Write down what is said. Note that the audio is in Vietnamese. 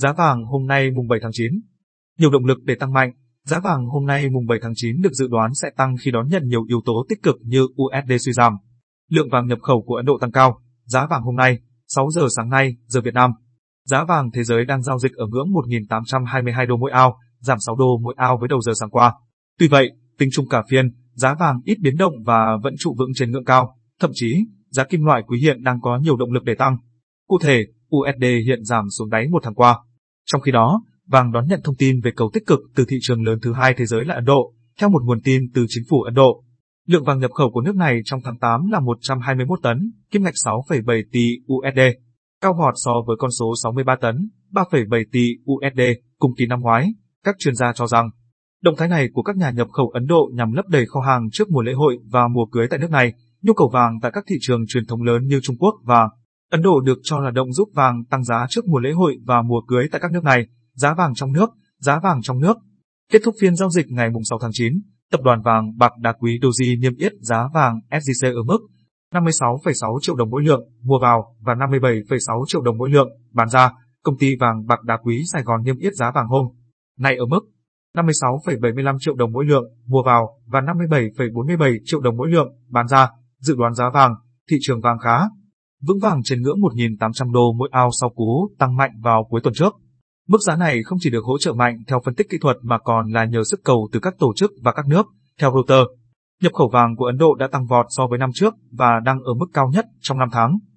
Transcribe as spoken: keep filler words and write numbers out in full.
Giá vàng hôm nay mùng bảy tháng chín. Nhiều động lực để tăng mạnh. Giá vàng hôm nay mùng bảy tháng chín được dự đoán sẽ tăng khi đón nhận nhiều yếu tố tích cực như u ét đê suy giảm, lượng vàng nhập khẩu của Ấn Độ tăng cao. Giá vàng hôm nay, sáu giờ sáng nay, giờ Việt Nam. Giá vàng thế giới đang giao dịch ở ngưỡng một nghìn tám trăm hai mươi hai đô mỗi ao, giảm sáu đô mỗi ao với đầu giờ sáng qua. Tuy vậy, tính chung cả phiên, giá vàng ít biến động và vẫn trụ vững trên ngưỡng cao. Thậm chí, giá kim loại quý hiện đang có nhiều động lực để tăng. Cụ thể, u ét đê hiện giảm xuống đáy một tháng qua. Trong khi đó, vàng đón nhận thông tin về cầu tích cực từ thị trường lớn thứ hai thế giới là Ấn Độ. Theo một nguồn tin từ chính phủ Ấn Độ, lượng vàng nhập khẩu của nước này trong tháng tám là một trăm hai mươi mốt tấn, kim ngạch sáu phẩy bảy tỷ u ét đê, cao vọt so với con số sáu mươi ba tấn, ba phẩy bảy tỷ u ét đê cùng kỳ năm ngoái. Các chuyên gia cho rằng, động thái này của các nhà nhập khẩu Ấn Độ nhằm lấp đầy kho hàng trước mùa lễ hội và mùa cưới tại nước này. Nhu cầu vàng tại các thị trường truyền thống lớn như Trung Quốc và Ấn Độ được cho là động giúp vàng tăng giá trước mùa lễ hội và mùa cưới tại các nước này. Giá vàng trong nước, giá vàng trong nước. Kết thúc phiên giao dịch ngày mùng sáu tháng chín, tập đoàn vàng bạc đá quý Doji niêm yết giá vàng ét gi xê ở mức năm mươi sáu phẩy sáu triệu đồng mỗi lượng mua vào và năm mươi bảy phẩy sáu triệu đồng mỗi lượng bán ra. Công ty vàng bạc đá quý Sài Gòn niêm yết giá vàng hôm nay ở mức năm mươi sáu phẩy bảy mươi lăm triệu đồng mỗi lượng mua vào và năm mươi bảy phẩy bốn mươi bảy triệu đồng mỗi lượng bán ra. Dự đoán giá vàng, thị trường vàng khá vững vàng trên ngưỡng một nghìn tám trăm đô mỗi ao sau cú tăng mạnh vào cuối tuần trước. Mức giá này không chỉ được hỗ trợ mạnh theo phân tích kỹ thuật mà còn là nhờ sức cầu từ các tổ chức và các nước. Theo Reuters, nhập khẩu vàng của Ấn Độ đã tăng vọt so với năm trước và đang ở mức cao nhất trong năm tháng.